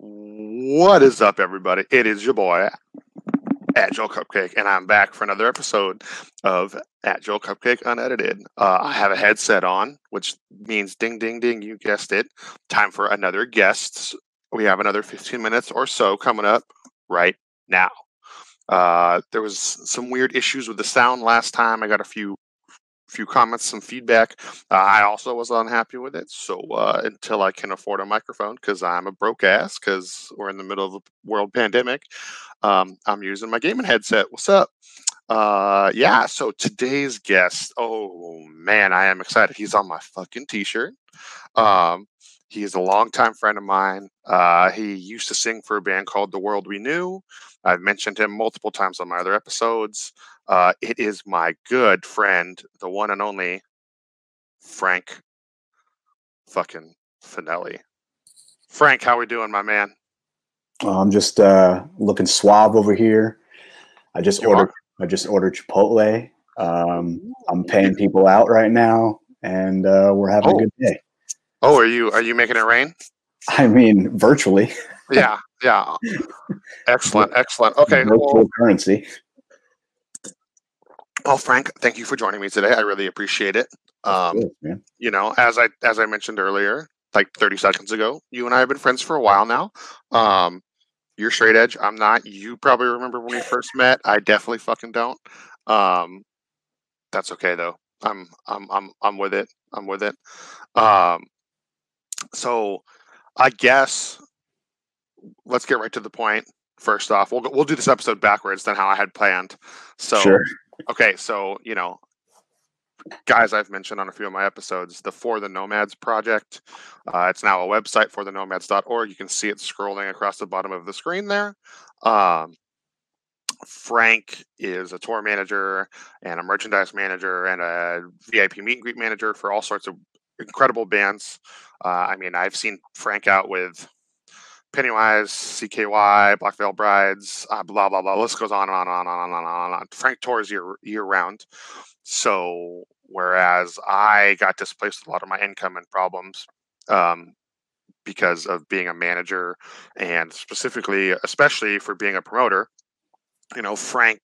What is up, everybody? It is your boy, Agile Cupcake, and I'm back for another episode of Agile Cupcake Unedited. I have a headset on, which means ding, ding, ding, you guessed it. Time for another guest. We have another 15 minutes or so coming up right now. There was some weird issues with the sound last time. I got a few comments, some feedback. I also was unhappy with it. So until I can afford a microphone, because I'm a broke ass, because we're in the middle of a world pandemic, I'm using my gaming headset. What's up? Yeah, so today's guest, oh man, I am excited. He's on my fucking t-shirt. He is a longtime friend of mine. He used to sing for a band called The World We Knew. I've mentioned him multiple times on my other episodes. It is my good friend, the one and only Frank fucking Finelli. Frank, how we doing, my man? I'm just looking suave over here. I just ordered Chipotle. I'm paying people out right now, and we're having a good day. Oh, are you making it rain? I mean, virtually. Yeah, yeah. Excellent, excellent. Okay, virtual currency. Well, Frank, thank you for joining me today. I really appreciate it. Good, you know, as I mentioned earlier, like 30 seconds ago, you and I have been friends for a while now. You're straight edge. I'm not. You probably remember when we first met. I definitely fucking don't. That's okay though. I'm with it. I'm with it. So I guess let's get right to the point. First off, we'll do this episode backwards than how I had planned. So sure. Okay, so you know, guys, I've mentioned on a few of my episodes the For the Nomads project. It's now a website, forthenomads.org. You can see it scrolling across the bottom of the screen there. Frank is a tour manager and a merchandise manager and a VIP meet and greet manager for all sorts of incredible bands. I mean, I've seen Frank out with Pennywise, CKY, Black Veil Brides, blah, blah, blah. The list goes on. Frank tours year round. So whereas I got displaced a lot of my income and problems because of being a manager and especially for being a promoter, you know, Frank,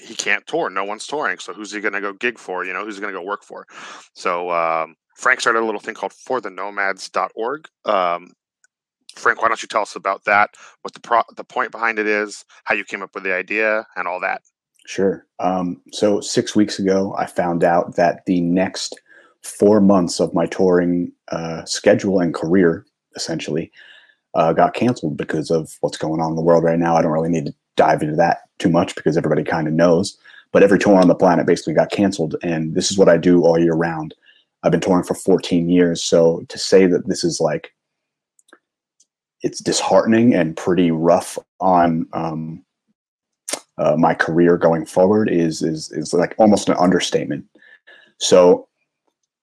he can't tour. No one's touring. So who's he going to go gig for? You know, who's he going to go work for? So Frank started a little thing called forthenomads.org. Frank, why don't you tell us about that, what the point behind it is, how you came up with the idea, and all that? Sure. So 6 weeks ago, I found out that the next 4 months of my touring schedule and career, essentially, got canceled because of what's going on in the world right now. I don't really need to dive into that too much because everybody kind of knows. But every tour on the planet basically got canceled, and this is what I do all year round. I've been touring for 14 years, so to say that this is like, it's disheartening and pretty rough on my career going forward is like almost an understatement. So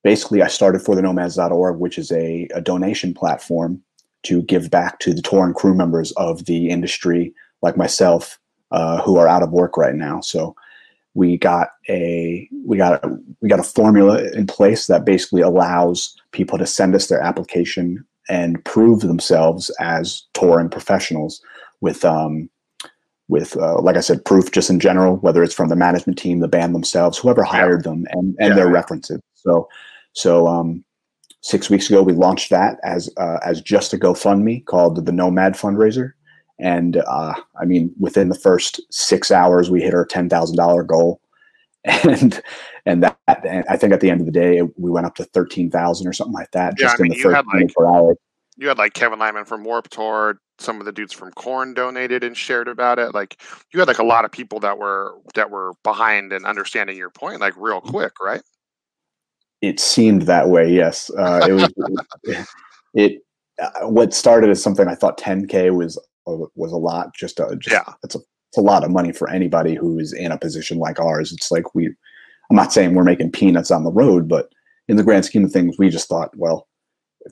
basically I started forthenomads.org, which is a donation platform to give back to the tour and crew members of the industry like myself who are out of work right now. So we got a formula in place that basically allows people to send us their application and prove themselves as touring professionals with like I said, proof just in general, whether it's from the management team, the band themselves, whoever hired them, and their references. So 6 weeks ago, we launched that as just a GoFundMe called the Nomad Fundraiser. And I mean, within the first 6 hours, we hit our $10,000 goal. And I think at the end of the day, we went up to 13,000 or something like that. Yeah, just I mean, in the first 24 hours. You had like Kevin Lyman from Warped Tour, some of the dudes from Korn donated and shared about it. Like you had like a lot of people that were behind and understanding your point, like real quick, right? It seemed that way. Yes. What started as something I thought 10K was a lot. It's a lot of money for anybody who is in a position like ours. It's like I'm not saying we're making peanuts on the road, but in the grand scheme of things, we just thought, well,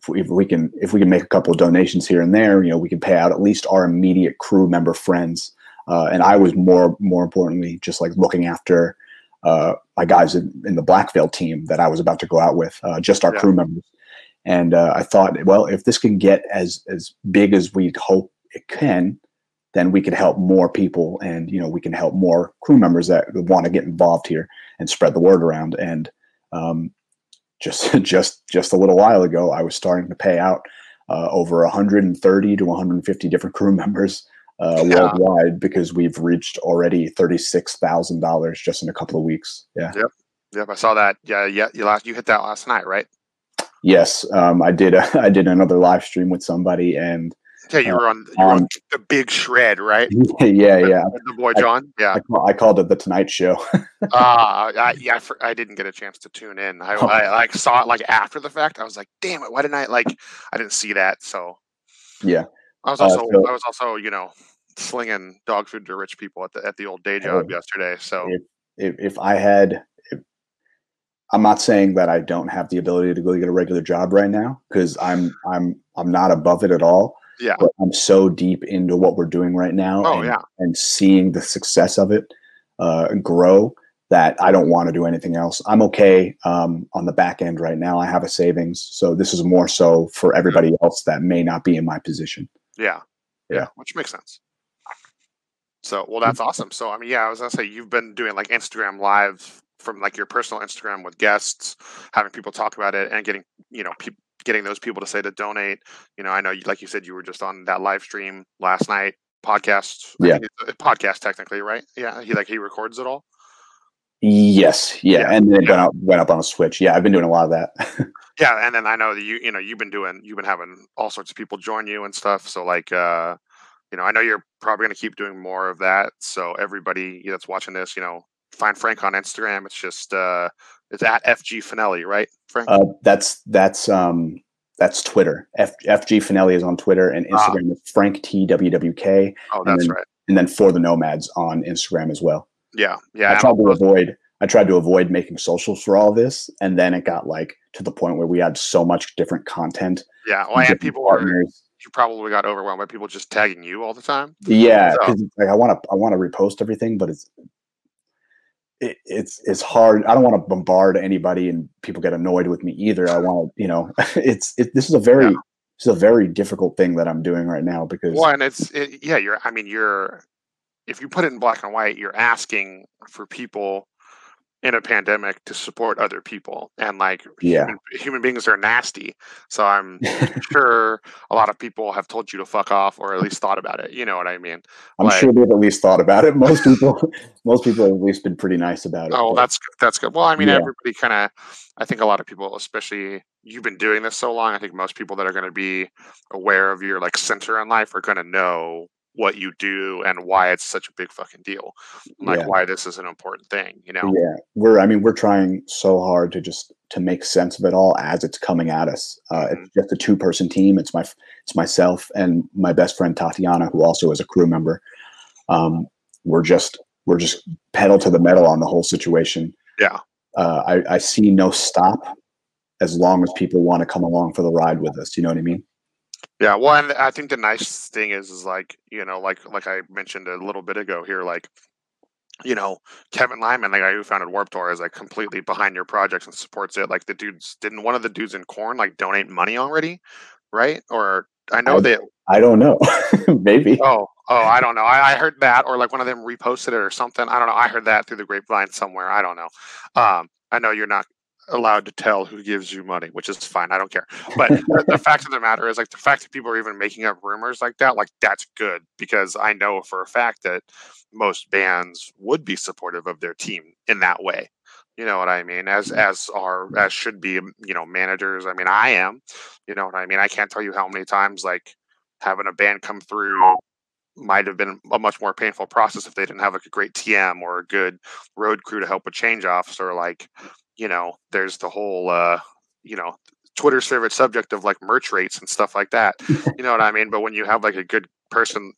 if we can make a couple of donations here and there, you know, we can pay out at least our immediate crew member friends. And I was more importantly, just like looking after my guys in the Black Veil team that I was about to go out with, just our crew members. And I thought, well, if this can get as big as we hope it can, then we could help more people, and you know, we can help more crew members that want to get involved here and spread the word around. And just a little while ago, I was starting to pay out over 130 to 150 different crew members worldwide, because we've reached already $36,000 just in a couple of weeks. Yeah. Yep. Yep. I saw that. Yeah. Yeah. You hit that last night, right? Yes. I did another live stream with somebody, and yeah, you were on the big shred, right? Yeah, yeah. The boy John. Yeah, I called it the Tonight Show. I didn't get a chance to tune in. I like saw it like after the fact. I was like, damn it, why didn't I I didn't see that. So yeah, I was also you know, slinging dog food to rich people at the old day job yesterday. So if I had. I'm not saying that I don't have the ability to go get a regular job right now, because I'm not above it at all. Yeah. But I'm so deep into what we're doing right now and seeing the success of it grow that I don't want to do anything else. I'm okay on the back end right now. I have a savings. So this is more so for everybody else that may not be in my position. Yeah. Yeah. Which makes sense. So, well, that's awesome. So, I mean, yeah, I was going to say, you've been doing like Instagram Live from like your personal Instagram with guests, having people talk about it and getting, you know, getting those people to say to donate. You know, I know, like you said, you were just on that live stream last night, podcast. Yeah. I think it's a podcast technically, right? Yeah. He records it all. Yes. Yeah. Yeah. And then it went up on a Switch. Yeah. I've been doing a lot of that. Yeah. And then I know that you've been having all sorts of people join you and stuff. So like, you know, I know you're probably going to keep doing more of that. So everybody that's watching this, you know, find Frank on Instagram. It's just it's at FG Finelli, right, Frank? That's Twitter. FG Finelli is on Twitter, and Instagram is Frank TWWK. Oh, that's right. And then For the Nomads on Instagram as well. Yeah, yeah. I tried to avoid making socials for all this, and then it got like to the point where we had so much different content. Yeah, well, and people are. You probably got overwhelmed by people just tagging you all the time. Yeah, so. Like I want to repost everything, but it's hard. I don't want to bombard anybody and people get annoyed with me either. I want to, you know, this is a very difficult thing that I'm doing right now, because if you put it in black and white, you're asking for people in a pandemic to support other people, and like human beings are nasty. So I'm sure a lot of people have told you to fuck off, or at least thought about it. You know what I mean? I'm sure they've at least thought about it. Most people have at least been pretty nice about it. Oh, that's good. Well, I mean, everybody kind of, I think a lot of people, especially you've been doing this so long, I think most people that are going to be aware of your like center in life are going to know what you do and why it's such a big fucking deal, why this is an important thing, you know? Yeah, we're trying so hard to make sense of it all as it's coming at us. It's just a 2-person team. It's myself and my best friend Tatiana, who also is a crew member. We're just pedal to the metal on the whole situation. Yeah, I see no stop as long as people want to come along for the ride with us. You know what I mean? Yeah, well, and I think the nice thing is like, you know, like I mentioned a little bit ago here, like, you know, Kevin Lyman, the guy who founded Warped Tour, is like completely behind your projects and supports it. Like one of the dudes in Korn like donate money already, right? Or I don't know. Maybe. Oh, I don't know. I heard that, or like one of them reposted it or something. I don't know. I heard that through the grapevine somewhere. I don't know. I know you're not allowed to tell who gives you money, which is fine. I don't care. But the fact of the matter is, like, the fact that people are even making up rumors like that, like, that's good, because I know for a fact that most bands would be supportive of their team in that way. You know what I mean? As should be, you know, managers. I mean, I am, you know what I mean? I can't tell you how many times, like, having a band come through might have been a much more painful process if they didn't have like a great TM or a good road crew to help with change offs, or like, you know, there's the whole, you know, Twitter's favorite subject of like merch rates and stuff like that. You know what I mean? But when you have like a good person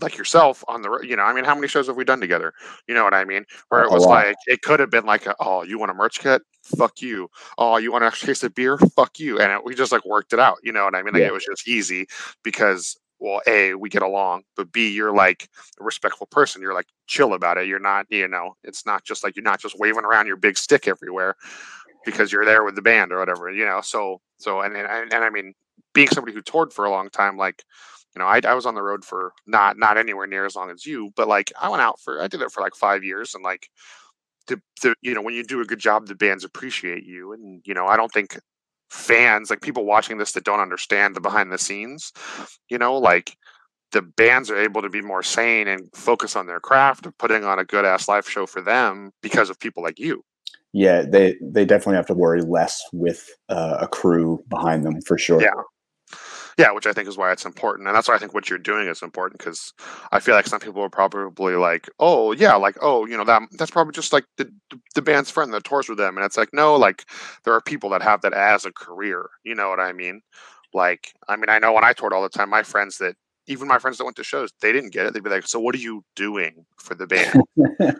like yourself on the, you know, I mean, how many shows have we done together? You know what I mean? Where it was like, it could have been like, oh, you want a merch kit? Fuck you. Oh, you want a case of beer? Fuck you. And we just like worked it out. You know what I mean? Like, it was just easy because, well, A, we get along, but B, you're like a respectful person. You're like chill about it. You're not, you know, it's not just like, you're not just waving around your big stick everywhere. because you're there with the band or whatever, you know. So I mean, being somebody who toured for a long time, like, you know, I was on the road for not anywhere near as long as you, but like I went out for, I did it for like 5 years, and like the you know, when you do a good job, the bands appreciate you. And, you know, I don't think fans, like people watching this that don't understand the behind the scenes, you know, like the bands are able to be more sane and focus on their craft of putting on a good ass live show for them because of people like you. Yeah, they definitely have to worry less with a crew behind them, for sure. Yeah, which I think is why it's important. And that's why I think what you're doing is important, because I feel like some people are probably like, oh, yeah, like, oh, you know, that's probably just like the band's friend that tours with them. And it's like, no, like there are people that have that as a career. You know what I mean? Like, I mean, I know when I toured all the time, my friends that went to shows, they didn't get it. They'd be like, so what are you doing for the band? And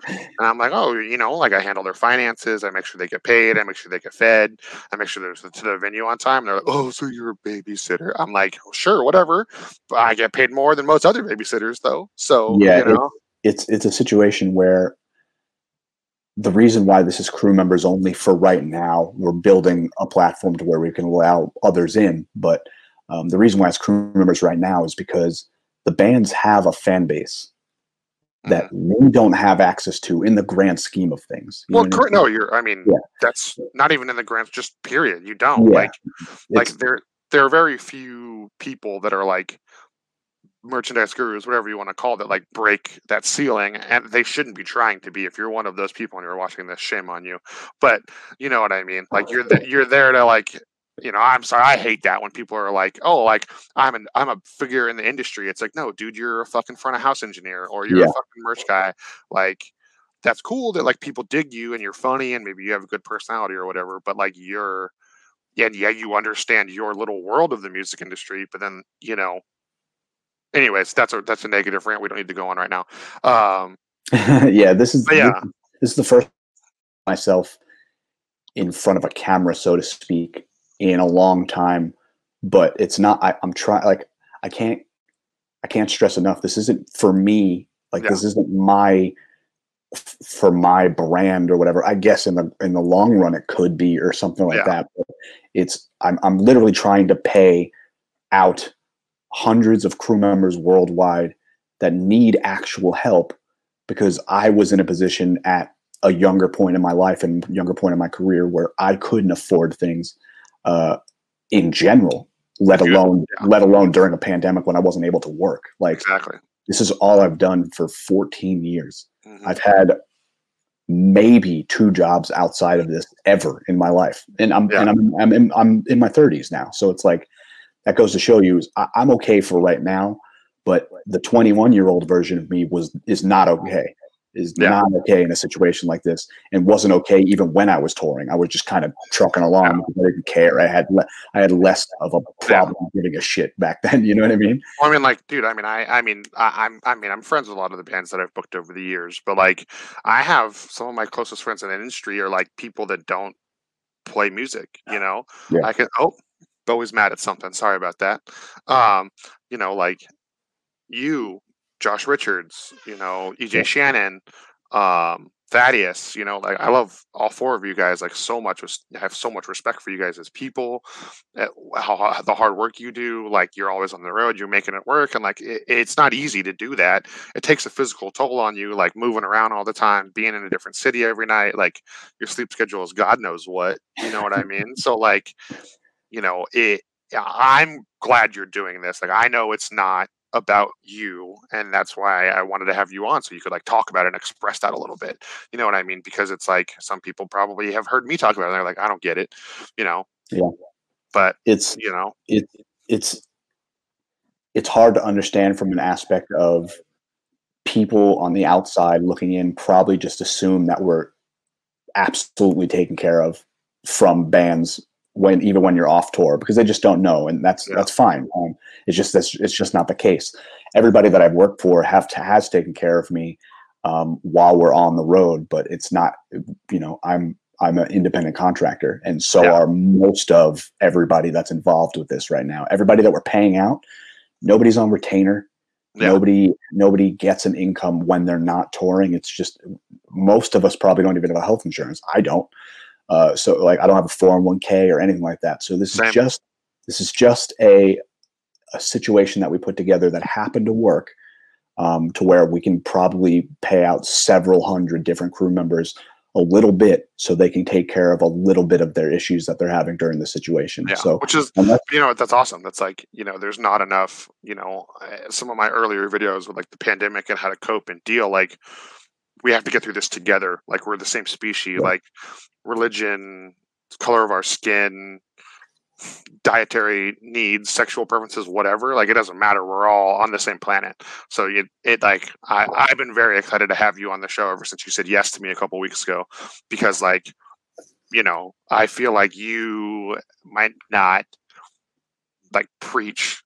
I'm like, oh, you know, like I handle their finances. I make sure they get paid. I make sure they get fed. I make sure they're to the venue on time. And they're like, oh, so you're a babysitter. I'm like, well, sure, whatever. But I get paid more than most other babysitters though. So, yeah, you know, it's a situation where the reason why this is crew members only for right now, we're building a platform to where we can allow others in, but the reason why it's crew members right now is because the bands have a fan base that we don't have access to in the grand scheme of things. You know what I mean? No, that's not even in the grand, just period. You don't like there are very few people that are like merchandise gurus, whatever you want to call it, that like break that ceiling, and they shouldn't be trying to be. If you're one of those people and you're watching this, shame on you. But you know what I mean? Like you're there to like, you know, I'm sorry, I hate that when people are like, oh, like I'm a figure in the industry. It's like, no, dude, you're a fucking front of house engineer, or you're a fucking merch guy. Like, that's cool that like people dig you and you're funny and maybe you have a good personality or whatever, but like you understand your little world of the music industry, but then, you know, anyways, that's a negative rant we don't need to go on right now. This is the first myself in front of a camera, so to speak, in a long time, but it's not, I'm trying, like, I can't stress enough. This isn't for me. Like, this isn't for my brand or whatever. I guess in the long run it could be, or something like that. But it's, I'm literally trying to pay out hundreds of crew members worldwide that need actual help, because I was in a position at a younger point in my life and younger point in my career where I couldn't afford things in general, let alone during a pandemic when I wasn't able to work. Like, exactly. This is all I've done for 14 years. Mm-hmm. I've had maybe 2 jobs outside of this ever in my life. And I'm in my 30s now. So it's like, that goes to show you, I'm okay for right now, but the 21-year-old version of me is not okay. Not okay in a situation like this, and wasn't okay even when I was touring. I was just kind of trucking along. I didn't care. I had less of a problem giving a shit back then. You know what I mean? Well, I mean, like, dude, I'm friends with a lot of the bands that I've booked over the years, but like, I have some of my closest friends in the industry are like people that don't play music. You know, always mad at something. Sorry about that. You know, like you. Josh Richards, you know, EJ Shannon, Thaddeus, you know, like I love all 4 of you guys like so much. I have so much respect for you guys as people, how the hard work you do, like you're always on the road, you're making it work. And like, it's not easy to do that. It takes a physical toll on you, like moving around all the time, being in a different city every night, like your sleep schedule is God knows what, you know what I mean? So like, you know, I'm glad you're doing this. Like, I know it's not about you, and that's why I wanted to have you on, so you could like talk about it and express that a little bit, you know what I mean? Because it's like, some people probably have heard me talk about it and they're like, I don't get it, you know? Yeah, but it's, you know, it's hard to understand from an aspect of people on the outside looking in probably just assume that we're absolutely taken care of from bands when you're off tour, because they just don't know, and that's fine. It's just not the case. Everybody that I've worked for has taken care of me while we're on the road, but it's not, you know, I'm an independent contractor, and so are most of everybody that's involved with this right now. Everybody that we're paying out, nobody's on retainer. Nobody gets an income when they're not touring. It's just most of us probably don't even have health insurance. I don't. So like I don't have a 401k or anything like that. So this Same. Is just a situation that we put together that happened to work to where we can probably pay out several hundred different crew members a little bit so they can take care of a little bit of their issues that they're having during the situation. Yeah, so, which is, you know, that's awesome. That's like, you know, there's not enough, you know, some of my earlier videos with like the pandemic and how to cope and deal, like we have to get through this together. Like we're the same species, yeah. like religion, color of our skin, dietary needs, sexual preferences, whatever, like it doesn't matter. We're all on the same planet. So I've been very excited to have you on the show ever since you said yes to me a couple weeks ago, because like, you know, I feel like you might not like preach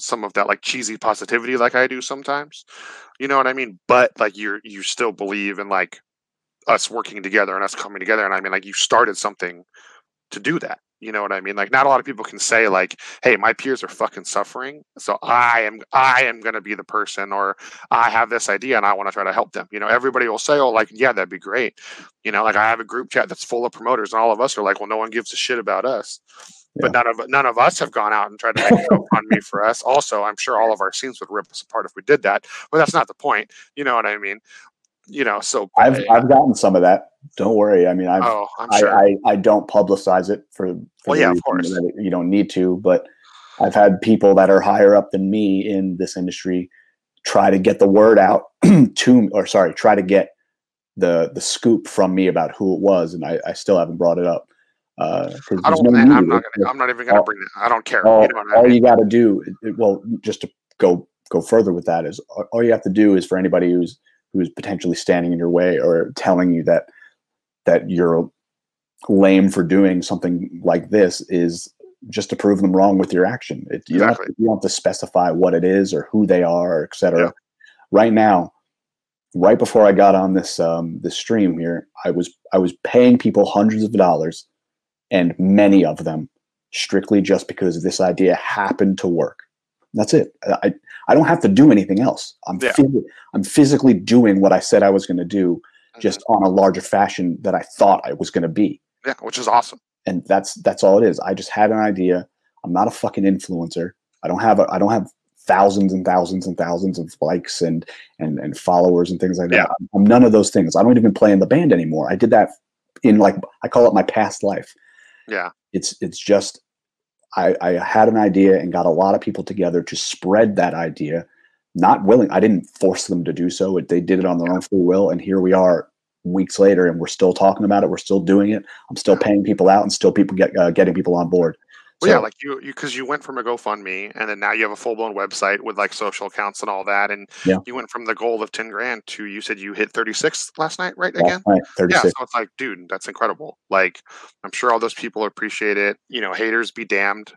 some of that like cheesy positivity like I do sometimes, you know what I mean? But like you still believe in like us working together and us coming together. And I mean, like you started something to do that. You know what I mean? Like not a lot of people can say like, hey, my peers are fucking suffering. So I am going to be the person, or I have this idea and I want to try to help them. You know, everybody will say, oh, like, yeah, that'd be great. You know, like I have a group chat that's full of promoters and all of us are like, well, no one gives a shit about us. Yeah. But none of us have gone out and tried to make it on me for us. Also, I'm sure all of our scenes would rip us apart if we did that, but that's not the point. You know what I mean? You know, so I've gotten some of that. Don't worry. I mean, I don't publicize it for well, yeah, of course. You don't need to, but I've had people that are higher up than me in this industry try to get the word out try to get the scoop from me about who it was. And I still haven't brought it up. I'm not even going to bring it. I don't care. You know what I mean? You got to do, well, just to go further with that is all you have to do is for anybody who's potentially standing in your way or telling you that you're lame for doing something like this is just to prove them wrong with your action. You don't have to specify what it is or who they are, et cetera. Yeah. Right now, right before I got on this this stream here, I was paying people hundreds of dollars, and many of them strictly just because this idea happened to work. That's it. I don't have to do anything else. I'm physically doing what I said I was going to do, just on a larger fashion that I thought I was going to be. Yeah, which is awesome. And that's all it is. I just had an idea. I'm not a fucking influencer. I don't have thousands and thousands and thousands of likes and followers and things like that. Yeah. I'm none of those things. I don't even play in the band anymore. I did that in like I call it my past life. Yeah. It's just I had an idea and got a lot of people together to spread that idea. Not willing. I didn't force them to do so. They did it on their own free will. And here we are weeks later and we're still talking about it. We're still doing it. I'm still paying people out and still people getting people on board. Well, so, yeah, like you, because you went from a GoFundMe and then now you have a full blown website with like social accounts and all that. And you went from the goal of 10 grand to, you said you hit 36 last night, right? Again? Right, 36. Yeah, so it's like, dude, that's incredible. Like, I'm sure all those people appreciate it. You know, haters be damned.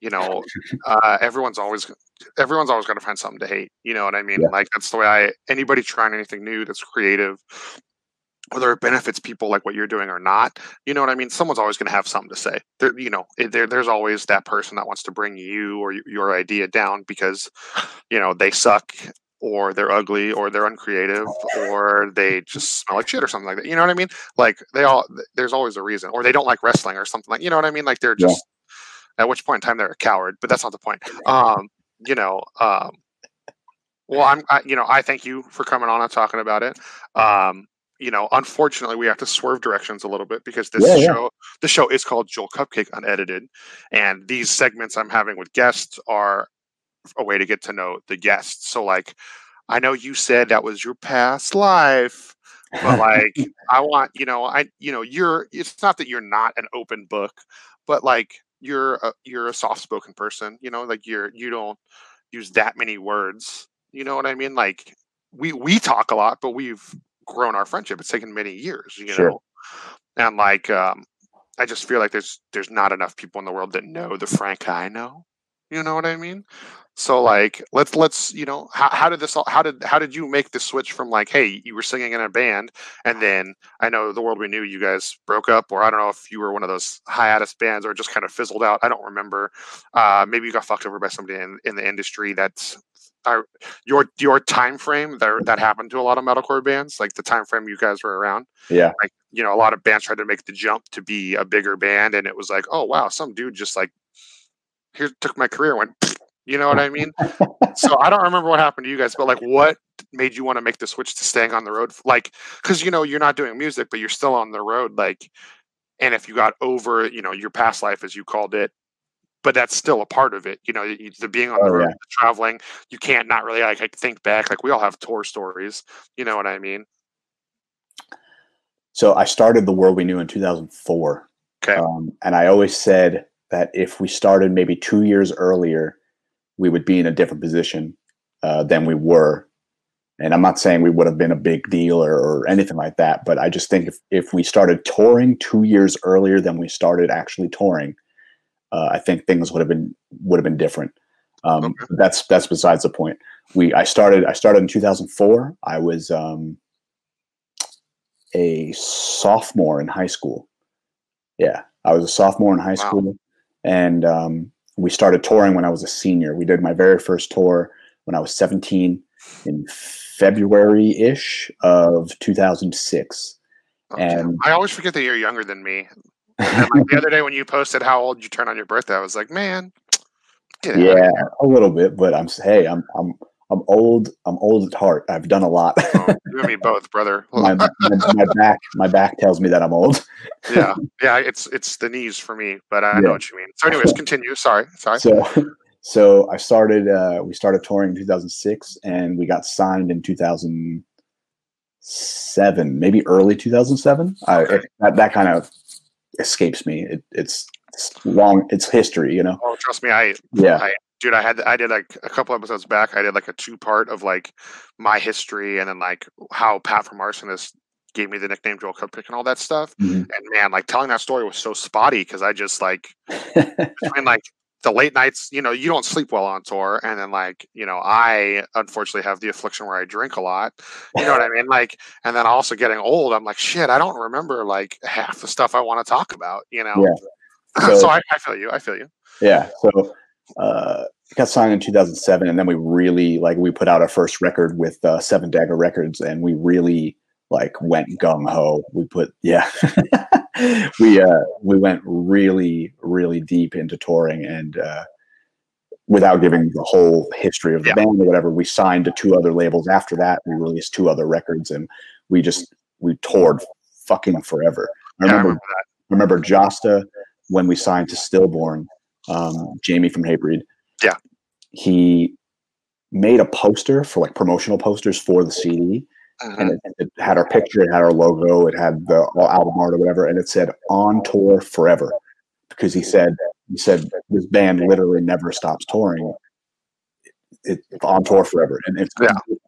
You know, everyone's always going to find something to hate. You know what I mean? Yeah. Like that's the way anybody trying anything new that's creative, whether it benefits people like what you're doing or not, you know what I mean? Someone's always going to have something to say. There's always that person that wants to bring you or your idea down because, you know, they suck or they're ugly or they're uncreative or they just smell like shit or something like that. You know what I mean? Like there's always a reason, or they don't like wrestling or something like, you know what I mean? Like they're just, at which point in time they're a coward, but that's not the point. I thank you for coming on and talking about it. You know, unfortunately we have to swerve directions a little bit because this show is called Agile Cupcake Unedited. And these segments I'm having with guests are a way to get to know the guests. So like, I know you said that was your past life, but like, I want, it's not that you're not an open book, but like, you're a soft-spoken person, you know, like you don't use that many words, you know what I mean? Like we talk a lot, but we've grown our friendship. It's taken many years, you know? And like, I just feel like there's not enough people in the world that know the Frank I know, you know what I mean? So like, let's, you know, how did you make the switch from like, hey, you were singing in a band, and then I know The World We Knew, you guys broke up, or I don't know if you were one of those hiatus bands or just kind of fizzled out. I don't remember. Maybe you got fucked over by somebody in the industry. That's your time frame that happened to a lot of metalcore bands, like the time frame you guys were around. Yeah. Like you know, a lot of bands tried to make the jump to be a bigger band, and it was like, oh wow, some dude just like here took my career and went, pfft, you know what I mean? So I don't remember what happened to you guys, but like, what made you want to make the switch to staying on the road? Like, because you know, you're not doing music, but you're still on the road. Like, and if you got over, you know, your past life, as you called it, but that's still a part of it, you know, the being on the road, the traveling, you can't not really like think back. Like, we all have tour stories, you know what I mean? So I started The World We Knew in 2004. Okay. And I always said that if we started maybe 2 years earlier, we would be in a different position than we were. And I'm not saying we would have been a big deal or anything like that, but I just think if we started touring 2 years earlier than we started actually touring, I think things would have been different. Okay. That's besides the point. I started in 2004. I was a sophomore in high school. Yeah, I was a sophomore in high school, and we started touring when I was a senior. We did my very first tour when I was 17 in February-ish of 2006. Okay. And I always forget that you're younger than me. And like the other day when you posted how old you turn on your birthday, I was like, man. Yeah, a little bit, but I'm old. I'm old at heart. I've done a lot. Oh, you and me both, brother. my back tells me that I'm old. Yeah. It's the knees for me, but I know what you mean. So, anyways, continue. Sorry. So I started. We started touring in 2006, and we got signed in 2007, maybe early 2007. Okay. That kind of escapes me. It's long. It's history, you know. Oh, trust me. Dude, I did like a couple episodes back. I did like a 2-part of like my history and then like how Pat from Arsonist gave me the nickname Joel Cupcake and all that stuff. Mm-hmm. And man, like telling that story was so spotty because I just like between like the late nights, you know, you don't sleep well on tour, and then like, you know, I unfortunately have the affliction where I drink a lot. You know what I mean? Like, and then also getting old, I'm like, shit, I don't remember like half the stuff I want to talk about. You know, so I feel you. Yeah. So. Got signed in 2007, and then we really like we put out our first record with Seven Dagger Records, and we really like went gung ho. We went really deep into touring, and without giving the whole history of the band or whatever, we signed to 2 other labels after that. We released 2 other records, and we toured fucking forever. I remember Jasta when we signed to Stillborn. Jamie from Hatebreed. Yeah. He made a poster for like promotional posters for the CD, and it had our picture, it had our logo, it had the album art or whatever, and it said "On Tour Forever," because he said this band literally never stops touring. It's on tour forever, and it's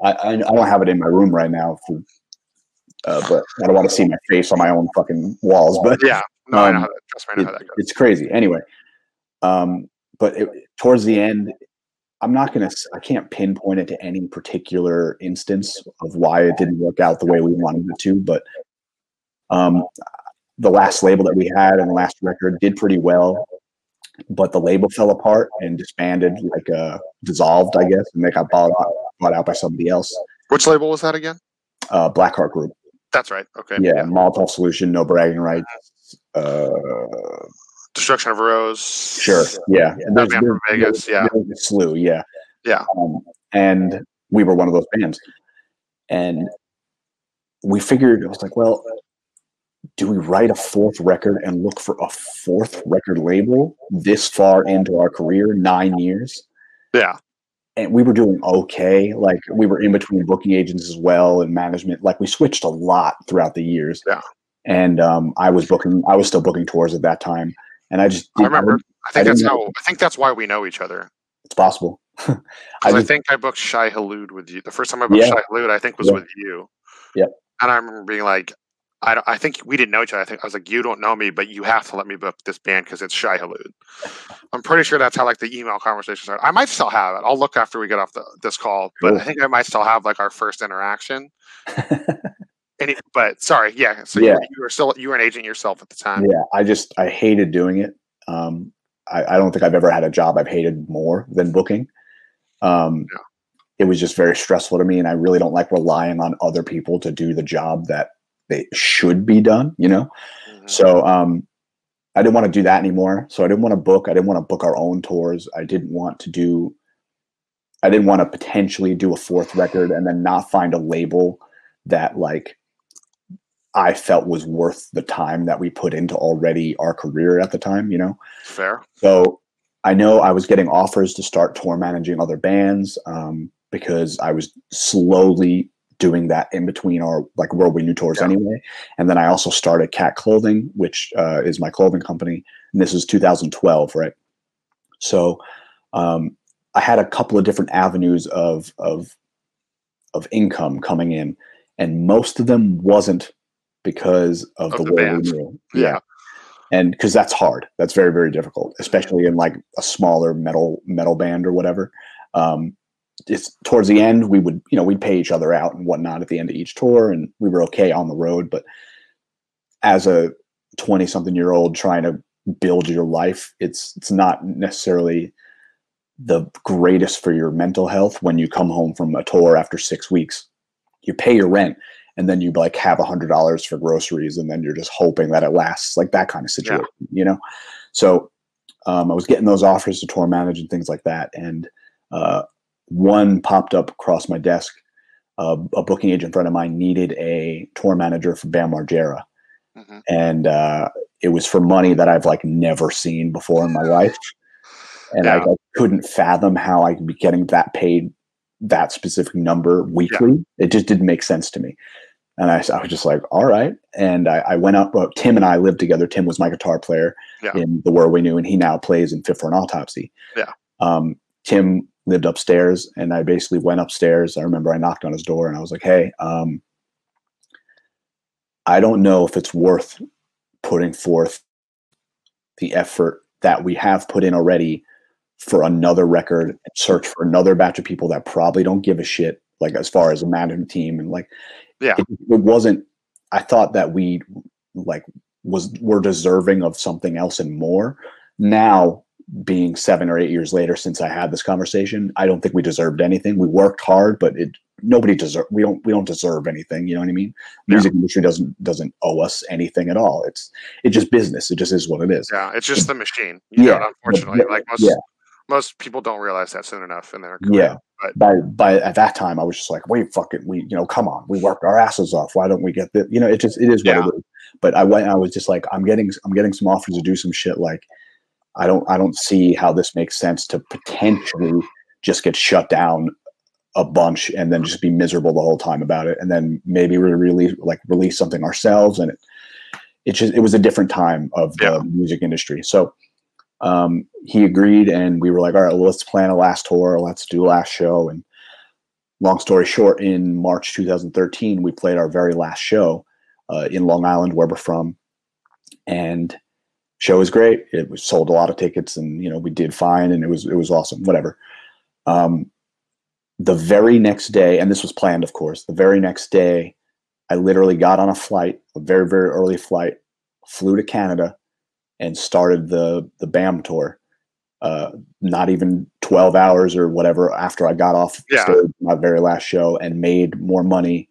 I don't have it in my room right now, but I don't want to see my face on my own fucking walls. But I know how that, trust me, I know how that goes. It's crazy. Anyway. But towards the end, I can't pinpoint it to any particular instance of why it didn't work out the way we wanted it to, but the last label that we had and the last record did pretty well, but the label fell apart and disbanded, like dissolved, I guess, and they got bought out by somebody else. Which label was that again? Blackheart Group. That's right. Okay. Yeah. Molotov Solution, No Bragging Rights. Destruction of Rose. Sure. Yeah. And there's from Vegas. There's a slew. Yeah. Yeah. And we were one of those bands. And we figured, I was like, well, do we write a 4th record and look for a 4th record label this far into our career, 9 years? Yeah. And we were doing okay. Like, we were in between booking agents as well and management. Like, we switched a lot throughout the years. Yeah. And I was still booking tours at that time. And I remember. I think that's why we know each other. It's possible. I think I booked Shai Hulud with you. The first time I booked Shai Hulud, I think was with you. Yeah. And I remember being like, I think we didn't know each other. I think I was like, you don't know me, but you have to let me book this band because it's Shai Hulud. I'm pretty sure that's how like the email conversation started. I might still have it. I'll look after we get off this call, but I think I might still have like our first interaction. You were an agent yourself at the time. Yeah, I hated doing it. I don't think I've ever had a job I've hated more than booking. It was just very stressful to me, and I really don't like relying on other people to do the job that they should be done, you know? Mm-hmm. So I didn't want to do that anymore. So I didn't want to book. I didn't want to book our own tours. I didn't want to potentially do a fourth record and then not find a label that like I felt was worth the time that we put into already our career at the time, you know? Fair. So I know I was getting offers to start tour managing other bands because I was slowly doing that in between our like World We Knew tours anyway. And then I also started Cat Clothing, which is my clothing company. And this is 2012, right? So I had a couple of different avenues of income coming in, and most of them wasn't because of the World We Knew. Yeah. And cause that's hard. That's very, very difficult, especially in like a smaller metal band or whatever. It's towards the end we would, you know, we'd pay each other out and whatnot at the end of each tour, and we were okay on the road. But as a 20-something-year-old trying to build your life, it's not necessarily the greatest for your mental health when you come home from a tour after 6 weeks. You pay your rent, and then you like have $100 for groceries, and then you're just hoping that it lasts, like that kind of situation, you know? So I was getting those offers to tour manage and things like that, and one popped up across my desk. A booking agent friend of mine needed a tour manager for Bam Margera. Mm-hmm. And it was for money that I've like never seen before in my life. And I couldn't fathom how I could be getting that paid, that specific number weekly. It just didn't make sense to me. And I was just like, all right. And I went up, Tim and I lived together. Tim was my guitar player in The World We Knew, and he now plays in Fit for an Autopsy. Yeah. Tim lived upstairs, and I basically went upstairs. I remember I knocked on his door, and I was like, hey, I don't know if it's worth putting forth the effort that we have put in already for another record and search for another batch of people that probably don't give a shit, like as far as a management team. And like, it wasn't, I thought that we like were deserving of something else and more. Now, being 7 or 8 years later since I had this conversation, I don't think we deserved anything. We worked hard, but we don't deserve anything. You know what I mean? The music industry doesn't owe us anything at all. It's just business. It just is what it is. Yeah. It's just the machine. You know, unfortunately, but, like most people don't realize that soon enough in their career. Yeah. But by at that time I was just like, wait, fuck it. Come on, we worked our asses off. Why don't we get that? You know, it is what it is. But I was just like, I'm getting some offers to do some shit. Like, I don't see how this makes sense to potentially just get shut down a bunch and then just be miserable the whole time about it. And then maybe we release something ourselves. And it was a different time of the music industry. So he agreed, and we were like, all right, well, let's plan a last tour. Let's do a last show. And long story short, in March 2013, we played our very last show in Long Island, where we're from. And show was great. It was sold a lot of tickets, and we did fine, and it was awesome. Whatever. The very next day, and this was planned, of course. The very next day, I literally got on a flight, a very, very early flight, flew to Canada, and started the BAM tour. Not even 12 hours or whatever after I got off stage, my very last show, and made more money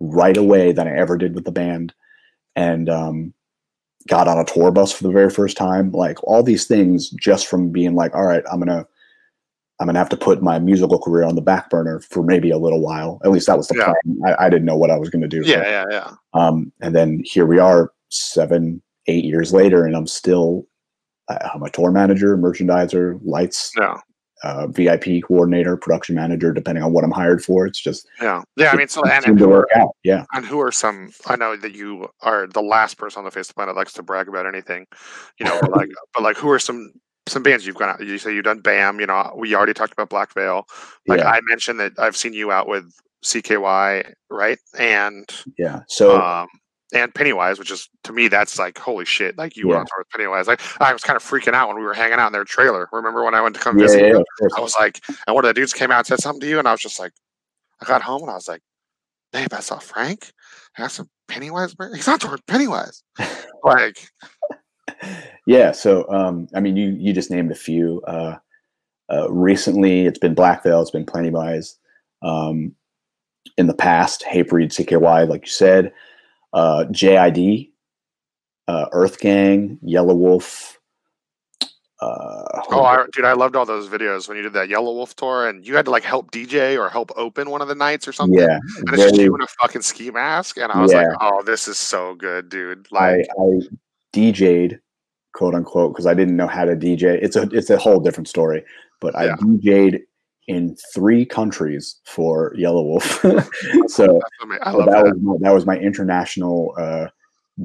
right away than I ever did with the band, and got on a tour bus for the very first time, like all these things just from being like, all right, I'm going to have to put my musical career on the back burner for maybe a little while. At least that was the plan. I didn't know what I was going to do. Yeah. And then here we are 7-8 years later, and I'm a tour manager, merchandiser, lights, VIP coordinator, production manager, depending on what I'm hired for. It's just I mean, so and who work out. Yeah. And who are some? I know that you are the last person on the face of the planet that likes to brag about anything, but who are some bands you've gone out? You say you've done BAM. We already talked about Black Veil. I mentioned that I've seen you out with CKY, right? And and Pennywise, which is, to me, that's like, holy shit, like you were on tour with Pennywise. Like, I was kind of freaking out when we were hanging out in their trailer. Remember when I went to come visit you? I was like, and one of the dudes came out and said something to you, and I was just like, I got home and I was like, babe, I saw Frank. I got some Pennywise. He's on tour with Pennywise. So, I mean, you just named a few. Recently, it's been Black Veil, it's been Pennywise. In the past, Hatebreed, CKY, like you said. JID, Earth Gang, Yelawolf. I loved all those videos when you did that Yelawolf tour, and you had to like help DJ or help open one of the nights or something. Yeah, and it's just you in a fucking ski mask, and I was like, "Oh, this is so good, dude!" Like, I DJ'd, quote unquote, because I didn't know how to DJ. It's a whole different story, but I DJ'd in 3 countries for Yelawolf. So I love that. That was my international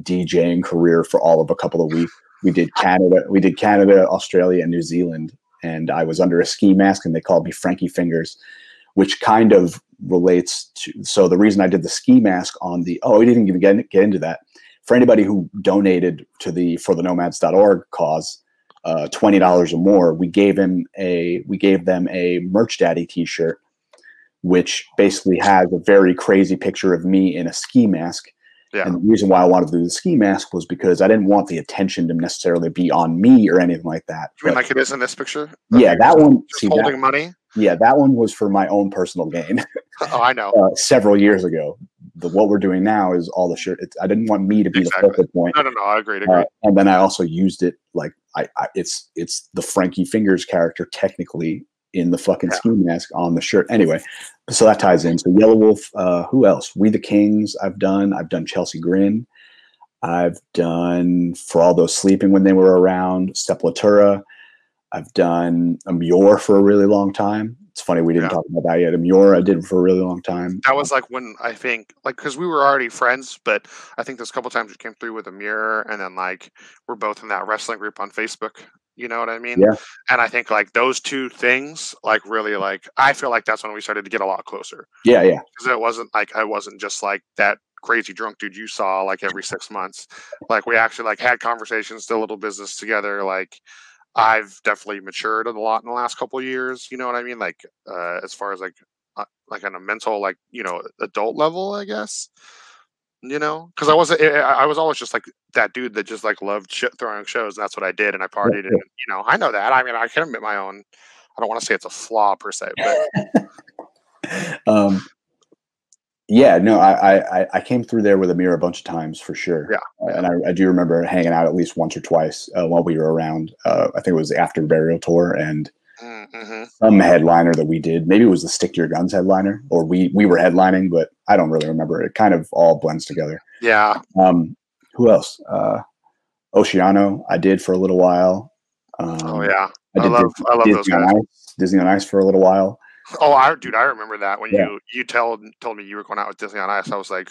DJing career for all of a couple of weeks. We did Canada, Australia, and New Zealand, and I was under a ski mask, and they called me Frankie Fingers, which kind of relates to. So the reason I did the ski mask on the we didn't even get into that. For anybody who donated to the forthenomads.org cause, $20 or more, we gave them a Merch Daddy T-shirt, which basically has a very crazy picture of me in a ski mask. Yeah. And the reason why I wanted to do the ski mask was because I didn't want the attention to necessarily be on me or anything like that. You mean like it is in this picture? Yeah, that one. Holding money? Yeah, that one was for my own personal gain. Oh, I know. Several years ago. What we're doing now is all the shirt. I didn't want me to be the focal point. No. I agree. And then I also used it like it's the Frankie Fingers character technically in the fucking ski mask on the shirt. Anyway, so that ties in. So Yelawolf, who else? We the Kings, I've done Chelsea Grin. I've done For All Those Sleeping when they were around, Sepultura. I've done Amuré for a really long time. It's funny we didn't talk about that yet. Amuré I did for a really long time. That was like when I think, like, because we were already friends, but I think there's a couple times we came through with Amuré, and then like we're both in that wrestling group on Facebook. You know what I mean? Yeah. And I think like those two things, like really, like I feel like that's when we started to get a lot closer. Yeah, yeah. Because it wasn't like I wasn't just like that crazy drunk dude you saw like every 6 months. Like we actually like had conversations, did a little business together. Like I've definitely matured a lot in the last couple of years. You know what I mean? Like as far as like on a mental, like, you know, adult level, I guess. You know, because I was always just like that dude that just like loved throwing shows, and that's what I did, and I partied, and you know, I know that. I mean, I can admit my own. I don't want to say it's a flaw per se, but I came through there with Amuré a bunch of times for sure. Yeah, and I do remember hanging out at least once or twice while we were around. I think it was after Burial Tour and some headliner that we did. Maybe it was the Stick to Your Guns headliner, or we were headlining, but I don't really remember. It kind of all blends together. Yeah. Who else? Oceano I did for a little while. I love those guys. Disney on Ice for a little while. I remember that when you told me you were going out with Disney on Ice. I was like,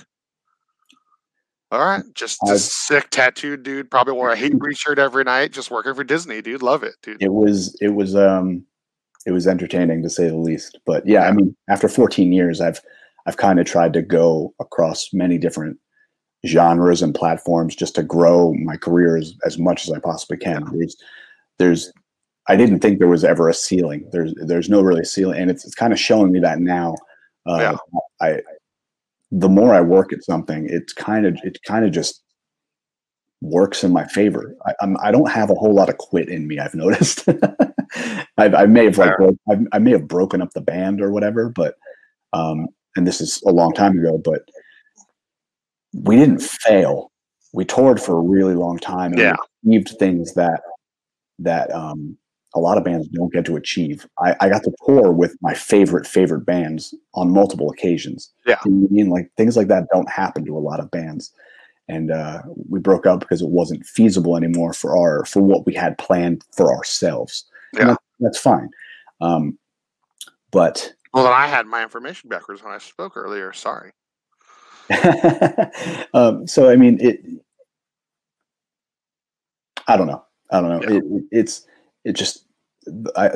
all right, just this sick tattooed dude probably wore a Hatebreed shirt every night, just working for Disney, dude. Love it, dude. It was entertaining to say the least. But yeah, I mean, after 14 years, I've kind of tried to go across many different genres and platforms just to grow my career as much as I possibly can. I didn't think there was ever a ceiling. There's no really ceiling, and it's kind of showing me that now. The more I work at something, it kind of just works in my favor. I don't have a whole lot of quit in me. I've noticed. I may have broken up the band or whatever, but and this is a long time ago, but we didn't fail. We toured for a really long time and we achieved things that a lot of bands don't get to achieve. I got to tour with my favorite bands on multiple occasions. Yeah. You know what I mean? Like things like that don't happen to a lot of bands. And we broke up because it wasn't feasible anymore for what we had planned for ourselves. Yeah. And that's fine. But then I had my information backwards when I spoke earlier. Sorry. So, I mean, I don't know. Yeah.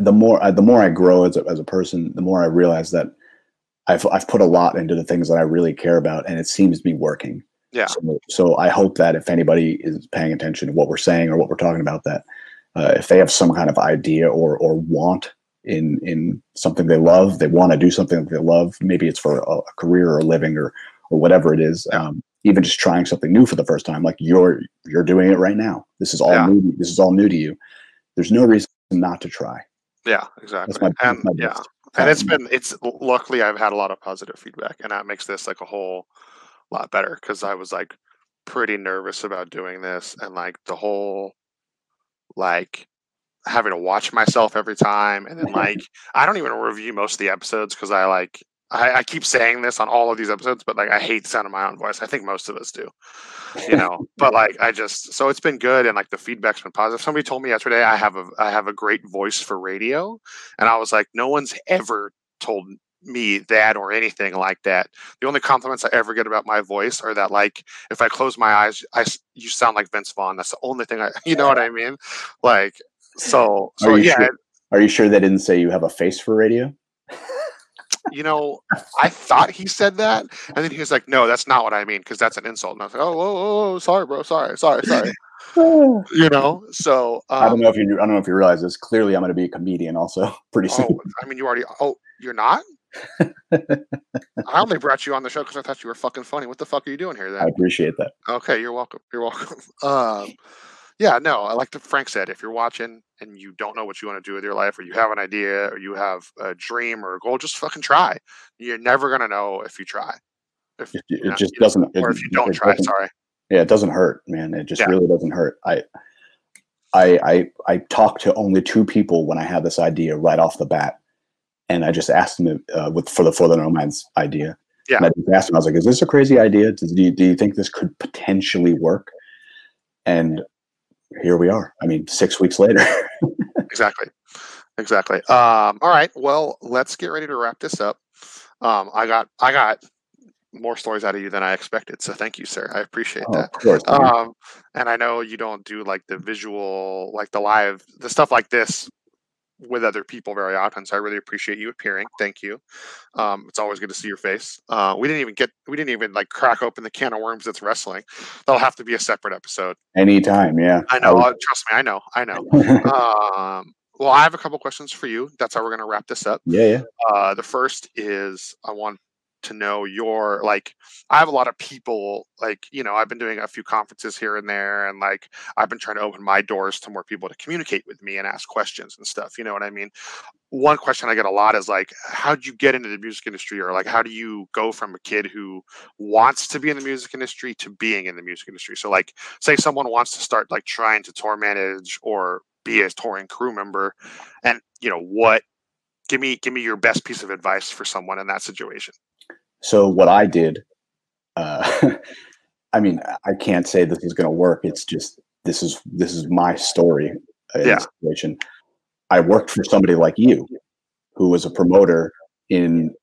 The more I grow as a person, the more I realize that I've put a lot into the things that I really care about, and it seems to be working. Yeah. So I hope that if anybody is paying attention to what we're saying or what we're talking about, that if they have some kind of idea or want in something they love, they want to do something that they love. Maybe it's for a career or a living or whatever it is. Even just trying something new for the first time, like you're doing it right now. This is all new. This is all new to you. There's no reason not to try. Yeah, exactly. And it's luckily I've had a lot of positive feedback, and that makes this like a whole lot better. Cause I was like, pretty nervous about doing this, and like the whole like having to watch myself every time, and then like I don't even review most of the episodes because I like I keep saying this on all of these episodes, but like I hate the sound of my own voice. I think most of us do, you know. But like I just, so it's been good, and like the feedback's been positive. Somebody told me yesterday I have a great voice for radio, and I was like, no one's ever told me that or anything like that. The only compliments I ever get about my voice are that like if I close my eyes, you sound like Vince Vaughn. That's the only thing I, you know what I mean? Like so are you, yeah. Sure? Are you sure they didn't say you have a face for radio? You know, I thought he said that, and then he was like, "No, that's not what I mean," because that's an insult. And I was like, "Oh, sorry, bro, sorry." You know, so I don't know if you realize this. Clearly, I'm going to be a comedian also pretty soon. Oh, I mean, you already. Oh, you're not. I only brought you on the show because I thought you were fucking funny. What the fuck are you doing here? Then I appreciate that. Okay, you're welcome. You're welcome. Yeah, no, I like Frank said, if you're watching and you don't know what you want to do with your life, or you have an idea, or you have a dream or a goal, just fucking try. You're never going to know if you try. If, it just doesn't. Or if you don't try, sorry. Yeah, it doesn't hurt, man. It just really doesn't hurt. I talk to only two people when I have this idea right off the bat. And I just asked them for the Nomads idea. Yeah. And I just asked them, I was like, is this a crazy idea? Do you think this could potentially work? And here we are. I mean, 6 weeks later. Exactly. All right. Well, let's get ready to wrap this up. I got more stories out of you than I expected. So thank you, sir. I appreciate that. Of course, and I know you don't do like the visual, like the live, the stuff like this with other people very often. So I really appreciate you appearing. Thank you. It's always good to see your face. We didn't even like crack open the can of worms that's wrestling. That'll have to be a separate episode. Anytime. Yeah. I know. Trust me. I know. Well, I have a couple questions for you. That's how we're going to wrap this up. Yeah. The first is I want to know your, like, I have a lot of people, like, you know, I've been doing a few conferences here and there, and like I've been trying to open my doors to more people to communicate with me and ask questions and stuff, you know what I mean? One question I get a lot is like, how'd you get into the music industry? Or like, how do you go from a kid who wants to be in the music industry to being in the music industry? So like, say someone wants to start like trying to tour manage or be a touring crew member, and you know, what, give me your best piece of advice for someone in that situation. So what I did, I mean, I can't say this is going to work. It's just, this is my story. Situation. I worked for somebody like you, who was a promoter in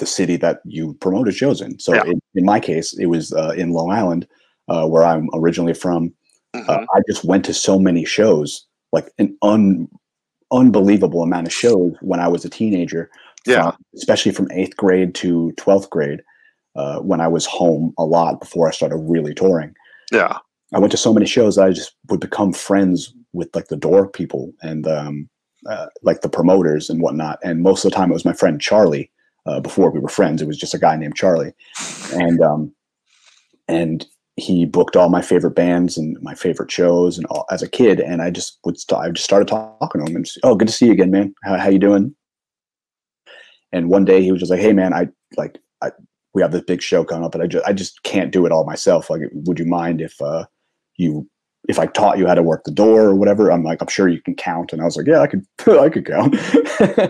the city that you promoted shows in. So in my case, it was in Long Island, where I'm originally from. Mm-hmm. I just went to so many shows, like an unbelievable amount of shows when I was a teenager. Yeah, especially from 8th grade to 12th grade, when I was home a lot before I started really touring. Yeah, I went to so many shows that I just would become friends with like the door people and like the promoters and whatnot. And most of the time it was my friend Charlie. Before we were friends, it was just a guy named Charlie, and he booked all my favorite bands and my favorite shows and all as a kid. And I just started talking to him and just, oh, good to see you again, man. How you doing? And one day he was just like, "Hey man, we have this big show coming up, but I just can't do it all myself. Like, would you mind if I taught you how to work the door or whatever?" I'm like, "I'm sure you can count." And I was like, "Yeah, I could count." So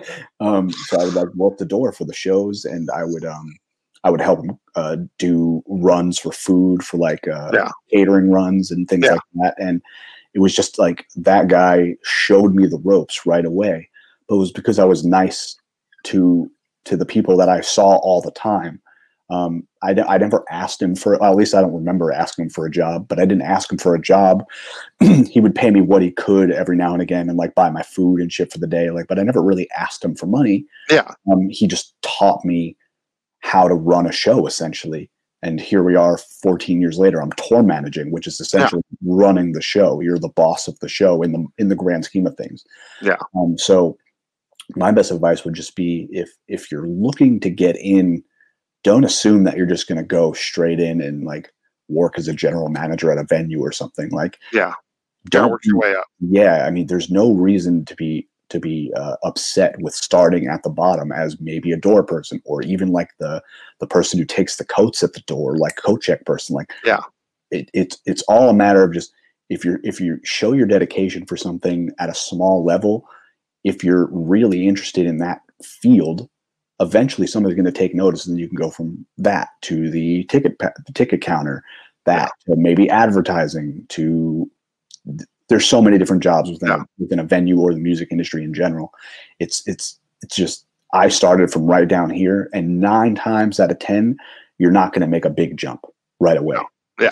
I would like work the door for the shows, and I would help him do runs for food, for like catering runs and things like that. And it was just like that guy showed me the ropes right away, but it was because I was nice to the people that I saw all the time. I never asked him for, well, at least I don't remember asking him for a job, but I didn't ask him for a job. He would pay me what he could every now and again and like buy my food and shit for the day. Like, but I never really asked him for money. Yeah. He just taught me how to run a show essentially. And here we are 14 years later, I'm tour managing, which is essentially running the show. You're the boss of the show in the grand scheme of things. Yeah. So my best advice would just be, if you're looking to get in, don't assume that you're just going to go straight in and like work as a general manager at a venue or something. Like, don't work your way up. Yeah. I mean, there's no reason to be upset with starting at the bottom as maybe a door person, or even like the person who takes the coats at the door, like coat check person. Like, it's all a matter of just if you show your dedication for something at a small level, if you're really interested in that field, eventually somebody's going to take notice, and you can go from that to the ticket counter, that to maybe advertising, to there's so many different jobs within a venue or the music industry in general. It's just, I started from right down here, and 9 times out of 10, you're not going to make a big jump right away. Yeah.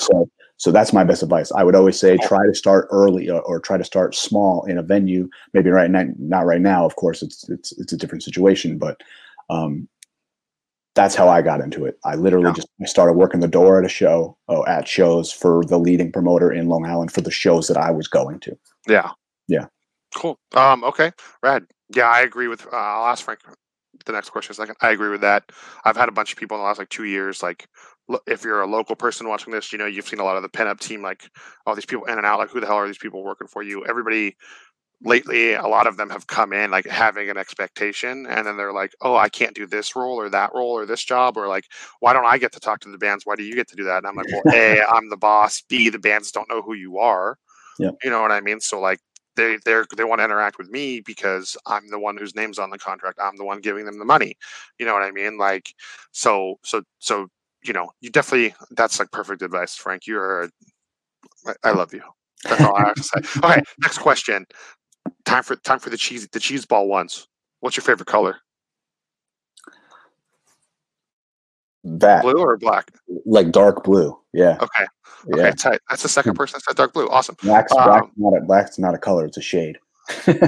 So that's my best advice. I would always say try to start early, or try to start small in a venue. Maybe right now, not right now, of course, it's a different situation, but that's how I got into it. I literally I started working the door at shows for the leading promoter in Long Island for the shows that I was going to. Yeah. Yeah. Cool. Okay. Rad. Yeah, I agree with, I'll ask Frank the next question in a second. I agree with that. I've had a bunch of people in the last like 2 years, like if you're a local person watching this, you know, you've seen a lot of the pinup team, like all these people in and out, like who the hell are these people working for you? Everybody lately, a lot of them have come in like having an expectation, and then they're like, oh, I can't do this role or that role or this job, or like, why don't I get to talk to the bands? Why do you get to do that? And I'm like, well, A, I'm the boss. B, the bands don't know who you are. Yeah. You know what I mean? So like, They want to interact with me because I'm the one whose name's on the contract. I'm the one giving them the money. You know what I mean? Like, so you know, you definitely, that's like perfect advice, Frank. I love you. That's all I have to say. Okay, next question. Time for the cheese ball ones. What's your favorite color? That blue or black? Like dark blue. Yeah. Okay. Okay. Yeah. Tight. That's the second person that said dark blue. Awesome. Black's not a color. It's a shade. You're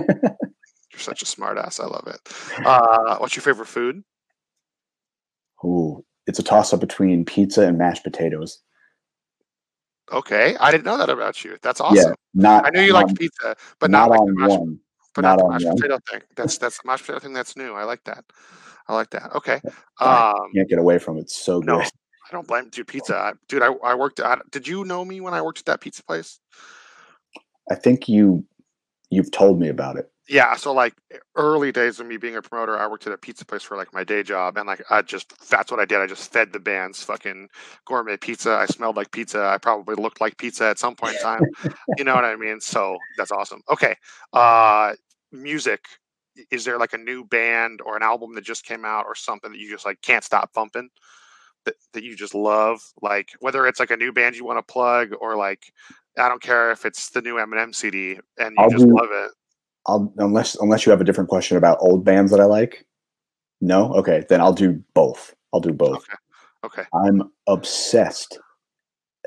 such a smart ass. I love it. What's your favorite food? Ooh, it's a toss up between pizza and mashed potatoes. Okay. I didn't know that about you. That's awesome. Yeah, I knew you liked pizza, but not like the mashed one. But not the mashed potato thing. That's the mashed potato thing. That's new. I like that. I like that. Okay. I can't get away from it. It's so good. No, I don't blame you. Pizza. I worked at, did you know me when I worked at that pizza place? I think you've told me about it. Yeah. So like early days of me being a promoter, I worked at a pizza place for like my day job. And like, that's what I did. I just fed the bands fucking gourmet pizza. I smelled like pizza. I probably looked like pizza at some point in time. You know what I mean? So that's awesome. Okay. Music. Is there like a new band or an album that just came out or something that you just like can't stop bumping that you just love? Like whether it's like a new band you want to plug, or like, I don't care if it's the new Eminem CD and love it. Unless you have a different question about old bands that I like. No. Okay. Then I'll do both. Okay. I'm obsessed.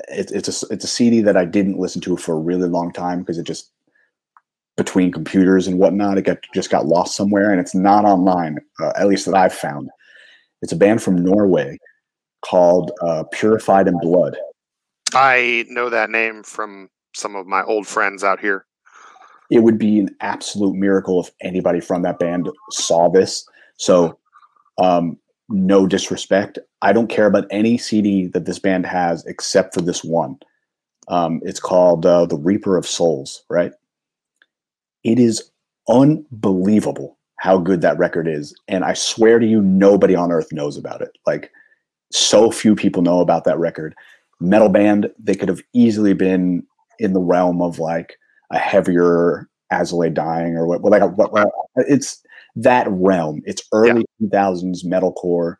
It's a CD that I didn't listen to for a really long time, because it just, between computers and whatnot, it just got lost somewhere, and it's not online, at least that I've found. It's a band from Norway called Purified in Blood. I know that name from some of my old friends out here. It would be an absolute miracle if anybody from that band saw this. So no disrespect. I don't care about any CD that this band has except for this one. It's called The Reaper of Souls, right? It is unbelievable how good that record is. And I swear to you, nobody on earth knows about it. Like, so few people know about that record. Metal band, they could have easily been in the realm of like a heavier Agile Dying or what it's that realm. It's early 2000s metalcore,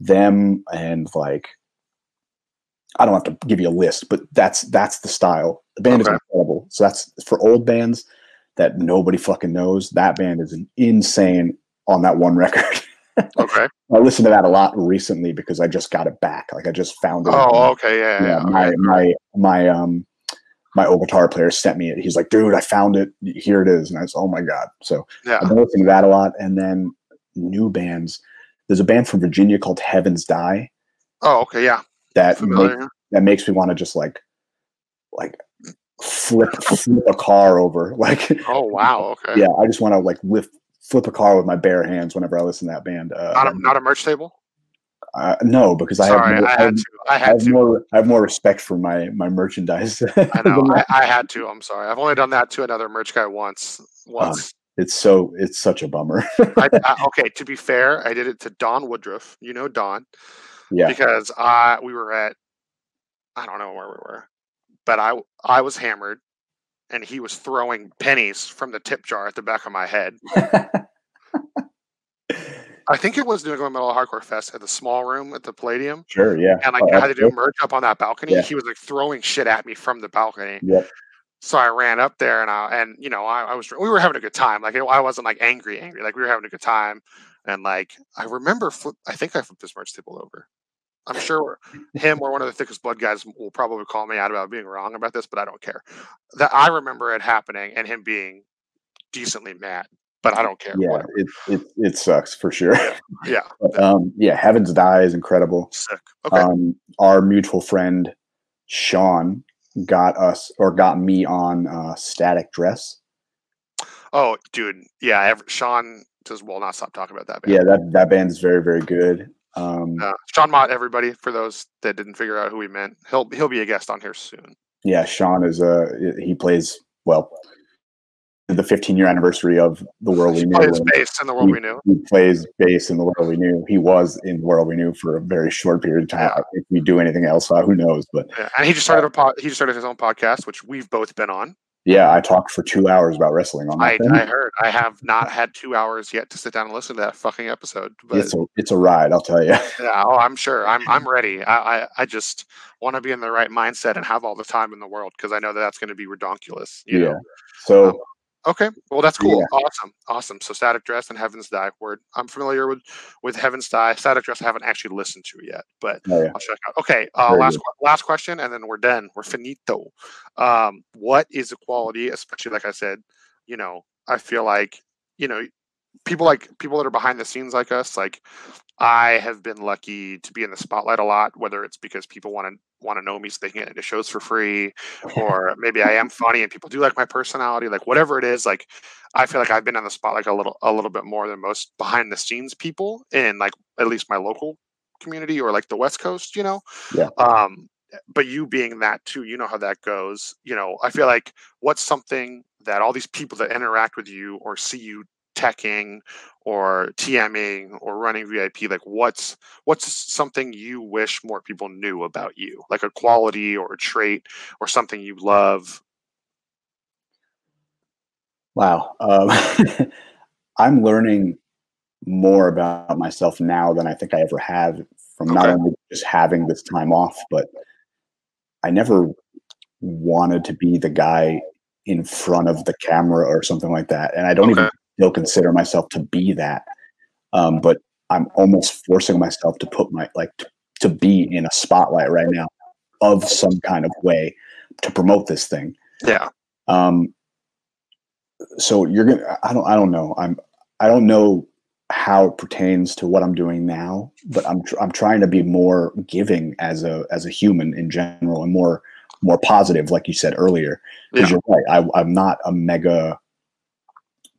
them and like, I don't have to give you a list, but that's the style. The band is incredible. So that's for old bands that nobody fucking knows. That band is insane on that one record. Okay. I listened to that a lot recently because I just got it back. Like I just found it. Oh, okay. Yeah. My old guitar player sent me it. He's like, dude, I found it. Here it is. And I was, oh my God. So yeah, I've been listening to that a lot. And then new bands. There's a band from Virginia called Heaven's Die. Oh, okay. Yeah. That makes me want to just like, flip a car over, like, oh wow, okay, yeah, I just want to like flip a car with my bare hands whenever I listen to that band. Not a merch table. No, because I have more respect for my merchandise. I know. I had to. I'm sorry. I've only done that to another merch guy once. It's such a bummer. Okay, to be fair, I did it to Don Woodruff. You know Don, yeah, because we were at, I don't know where we were. but I was hammered and he was throwing pennies from the tip jar at the back of my head. I think it was doing a Metal Hardcore Fest at the small room at the Palladium. Sure, yeah. And like, I had to do merch up on that balcony. Yeah. He was like throwing shit at me from the balcony. Yep. So I ran up there and I was, we were having a good time. Like I wasn't like angry. Like we were having a good time. And like, I remember, I think I flipped this merch table over. I'm sure him or one of the Thickest Blood guys will probably call me out about being wrong about this, but I don't care. That I remember it happening and him being decently mad, but I don't care. Yeah, it sucks for sure. Yeah. But, Heaven's Die is incredible. Sick. Okay. Our mutual friend Sean got me on Static Dress. Oh, dude, yeah. Sean just will not stop talking about that band. Yeah, that band is very, very good. Sean Mott, everybody, for those that didn't figure out who we meant, he'll be a guest on here soon. Yeah, Sean is he plays the 15-year anniverrsary of The World We Knew. He plays bass in The World We Knew. He plays bass in The World We Knew. He was in The World We Knew for a very short period of time. Yeah. If we do anything else, who knows? But yeah. And he just started his own podcast, which we've both been on. Yeah, I talked for 2 hours about wrestling on that. I heard. I have not had 2 hours yet to sit down and listen to that fucking episode. But it's a ride, I'll tell you. Yeah, I'm sure. I'm ready. I just want to be in the right mindset and have all the time in the world because I know that that's going to be redonkulous. You know? So. Okay. Well, that's cool. Yeah. Awesome. So Static Dress and Heaven's Die. I'm familiar with Heaven's Die. Static Dress I haven't actually listened to yet, but I'll check out. Okay. Last question, and then we're done. We're finito. What is equality, especially like I said, I feel like, people that are behind the scenes like us, like I have been lucky to be in the spotlight a lot, whether it's because people want to know me so they can get into shows for free, or maybe I am funny and people do like my personality, like whatever it is, like I feel like I've been on the spotlight a little bit more than most behind the scenes people in like at least my local community or like the West Coast, but you being that too, how that goes, I feel like what's something that all these people that interact with you or see you teching or TMing or running VIP, like what's something you wish more people knew about you, like a quality or a trait or something you love? Wow. I'm learning more about myself now than I think I ever have from not only just having this time off, but I never wanted to be the guy in front of the camera or something like that. And I don't even still consider myself to be that, but I'm almost forcing myself to put my to be in a spotlight right now of some kind of way to promote this thing. Yeah. So you're gonna. I don't know. I don't know how it pertains to what I'm doing now, but I'm trying to be more giving as a human in general and more positive, like you said earlier. Because you're right. I'm not a mega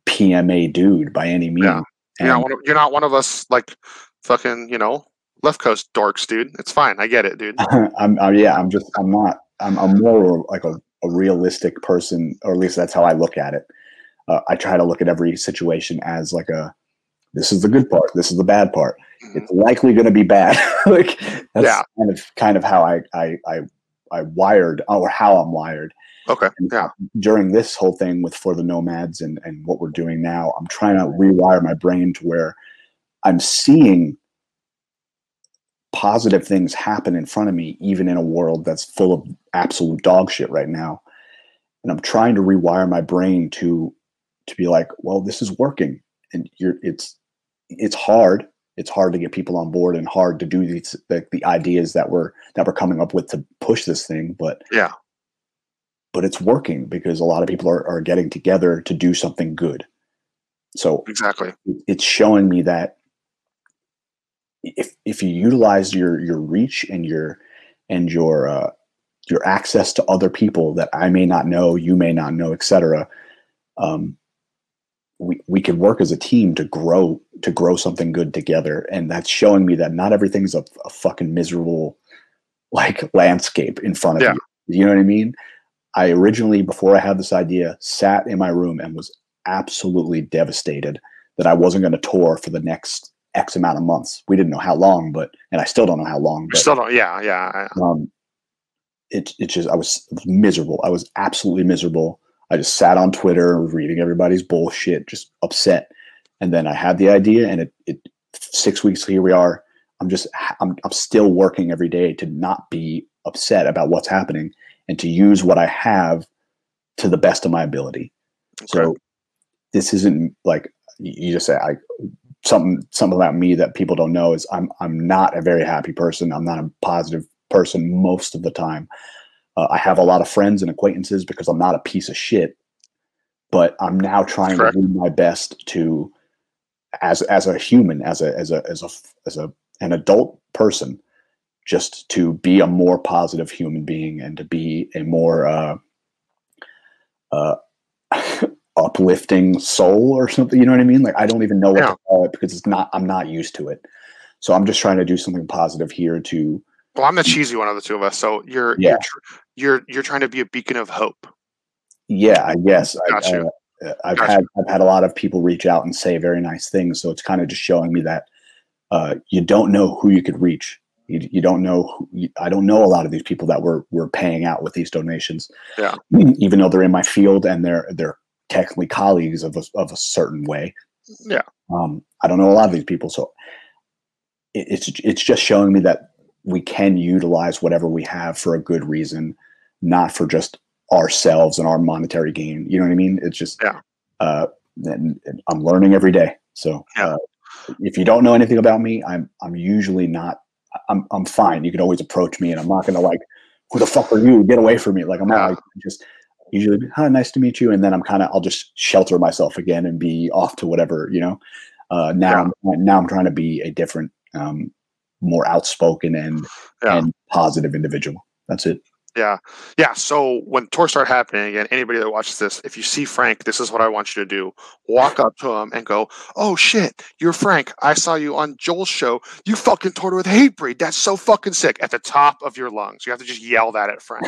PMA dude by any means. Yeah. You're not one of us like fucking, left coast dorks, dude. It's fine. I get it, dude. I'm more like a realistic person, or at least that's how I look at it. I try to look at every situation as like this is the good part. This is the bad part. Mm-hmm. It's likely going to be bad. Like that's kind of how I wired, or how I'm wired. Okay. And during this whole thing with For the Nomads and what we're doing now, I'm trying to rewire my brain to where I'm seeing positive things happen in front of me, even in a world that's full of absolute dog shit right now. And I'm trying to rewire my brain to be like, well, this is working, and it's hard. It's hard to get people on board and hard to do these the ideas that we're coming up with to push this thing. But yeah. But it's working because a lot of people are getting together to do something good. So exactly, it's showing me that if you utilize your reach and your access to other people that I may not know, you may not know, etc., we could work as a team to grow something good together. And that's showing me that not everything's a fucking miserable landscape in front of you. You know what I mean? I originally, before I had this idea, sat in my room and was absolutely devastated that I wasn't going to tour for the next X amount of months. We didn't know how long, but I still don't know how long. But, still don't. Yeah. it just, I was miserable. I was absolutely miserable. I just sat on Twitter reading everybody's bullshit, just upset. And then I had the idea, and 6 weeks here we are. I'm still working every day to not be upset about what's happening and to use what I have to the best of my ability. Okay. So this isn't like you just say, something about me that people don't know is I'm not a very happy person. I'm not a positive person most of the time. I have a lot of friends and acquaintances because I'm not a piece of shit, but I'm now trying to do my best to, as a human, as an adult person, just to be a more positive human being and to be a more, uplifting soul or something. You know what I mean? Like, I don't even know what to call it because I'm not used to it. So I'm just trying to do something positive here to. Well, I'm the cheesy one of the two of us. So you're trying to be a beacon of hope. Yeah, I guess. Gotcha. I've had a lot of people reach out and say very nice things. So it's kind of just showing me that you don't know who you could reach. You don't know. I don't know a lot of these people that we're paying out with these donations. Yeah. Even though they're in my field and they're technically colleagues of a certain way. Yeah. I don't know a lot of these people, so it's just showing me that we can utilize whatever we have for a good reason, not for just ourselves and our monetary gain. You know what I mean? It's just, and I'm learning every day. So if you don't know anything about me, I'm usually not, I'm fine. You can always approach me and I'm not going to like, who the fuck are you? Get away from me. Like, I'm not like, just usually, hi, nice to meet you. And then I'll just shelter myself again and be off to whatever, you know, now I'm trying to be a different, more outspoken and positive individual. That's it. Yeah. Yeah. So when tours start happening again, anybody that watches this, if you see Frank, this is what I want you to do. Walk up to him and go, oh shit, you're Frank. I saw you on Joel's show. You fucking toured with Hatebreed. That's so fucking sick, at the top of your lungs. You have to just yell that at Frank.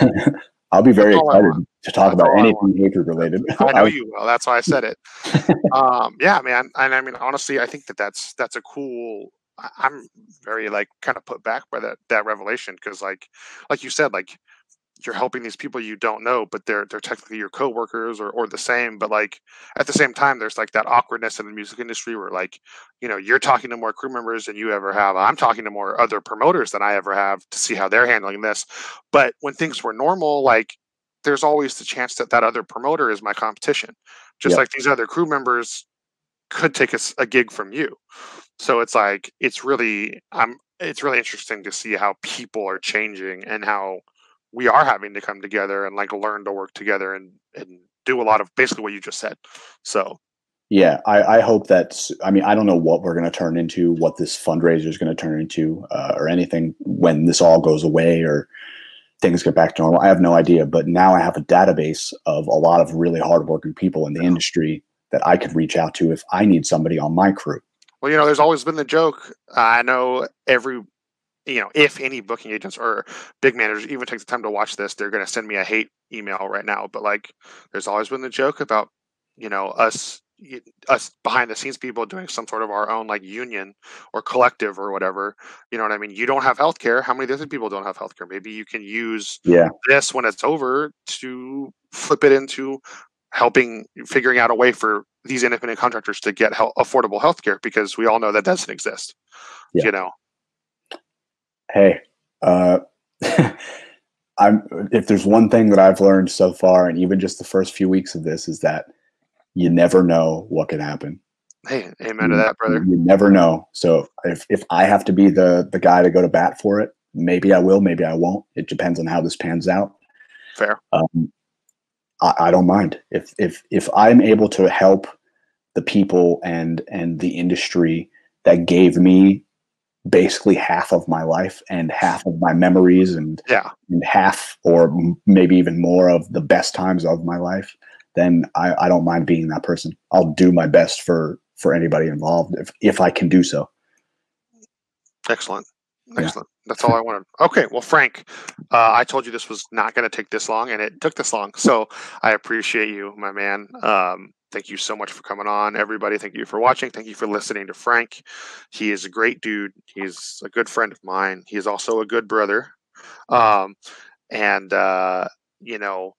I'll be very excited to talk about anything hatred related. I know you will. That's why I said it. Yeah, man. And I mean, honestly, I think that's a cool, I'm very like kind of put back by that revelation. Cause like you said, like, you're helping these people you don't know, but they're technically your coworkers or the same, but like at the same time, there's like that awkwardness in the music industry where like, you know, you're talking to more crew members than you ever have. I'm talking to more other promoters than I ever have to see how they're handling this. But when things were normal, like there's always the chance that other promoter is my competition, just like these other crew members could take a gig from you. So it's like, it's really interesting to see how people are changing and how we are having to come together and like learn to work together and do a lot of basically what you just said. So, yeah, I hope that's, I mean, I don't know what we're going to turn into, what this fundraiser is going to turn into or anything when this all goes away or things get back to normal. I have no idea, but now I have a database of a lot of really hardworking people in the industry that I could reach out to if I need somebody on my crew. Well, you know, there's always been the joke. I know if any booking agents or big managers even take the time to watch this, they're going to send me a hate email right now. But like, there's always been the joke about, you know, us behind the scenes people doing some sort of our own like union or collective or whatever. You know what I mean? You don't have healthcare. How many other people don't have healthcare? Maybe you can use this when it's over to flip it into figuring out a way for these independent contractors to get affordable healthcare, because we all know that doesn't exist, you know? Hey, if there's one thing that I've learned so far, and even just the first few weeks of this, is that you never know what can happen. Hey, amen to that, brother. You never know. So if I have to be the guy to go to bat for it, maybe I will, maybe I won't. It depends on how this pans out. Fair. I don't mind. If I'm able to help the people and the industry that gave me basically half of my life and half of my memories and half or maybe even more of the best times of my life, then I don't mind being that person. I'll do my best for anybody involved if I can do so. Excellent. That's all I wanted. Okay. Well, Frank, I told you this was not going to take this long, and it took this long. So I appreciate you, my man. Thank you so much for coming on, everybody. Thank you for watching. Thank you for listening to Frank. He is a great dude. He's a good friend of mine. He is also a good brother. And, you know,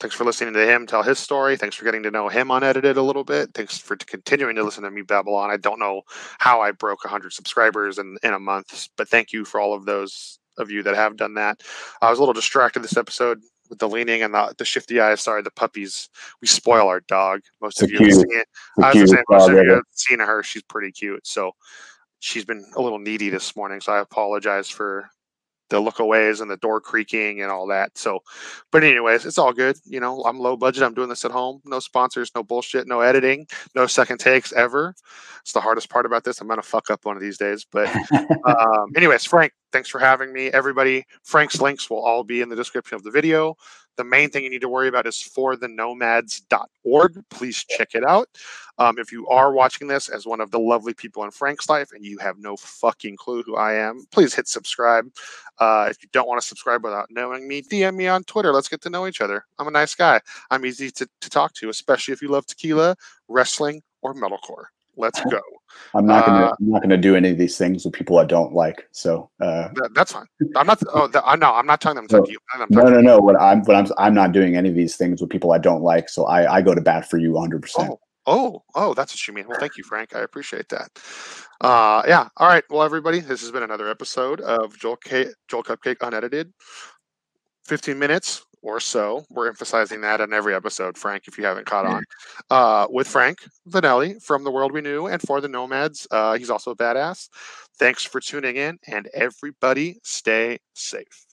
thanks for listening to him tell his story. Thanks for getting to know him unedited a little bit. Thanks for continuing to listen to me babble on. I don't know how I broke 100 subscribers in a month, but thank you for all of those of you that have done that. I was a little distracted this episode with the leaning and the shifty eyes. Sorry, the puppies. We spoil our dog. Most of you have seen it. I was saying, most of you have seen her. She's pretty cute. So she's been a little needy this morning. So I apologize for the lookaways and the door creaking and all that. So, but anyways, it's all good. You know, I'm low budget. I'm doing this at home. No sponsors, no bullshit, no editing, no second takes ever. It's the hardest part about this. I'm going to fuck up one of these days, but anyways, Frank, thanks for having me. Everybody, Frank's links will all be in the description of the video. The main thing you need to worry about is forthenomads.org. Please check it out. If you are watching this as one of the lovely people in Frank's life and you have no fucking clue who I am, please hit subscribe. If you don't want to subscribe without knowing me, DM me on Twitter. Let's get to know each other. I'm a nice guy. I'm easy to talk to, especially if you love tequila, wrestling, or metalcore. Let's go. I'm not gonna do any of these things with people I don't like. So that's fine. I'm not. Oh, no, I'm not telling them to you. No. What I'm not doing any of these things with people I don't like. So I go to bat for you 100%. Oh, that's what you mean. Well, thank you, Frank. I appreciate that. Yeah. All right. Well, everybody, this has been another episode of Joel Cupcake Unedited. 15 minutes or so. We're emphasizing that in every episode, Frank, if you haven't caught on. With Frank Finelli from The World We Knew and For the Nomads. He's also a badass. Thanks for tuning in, and everybody stay safe.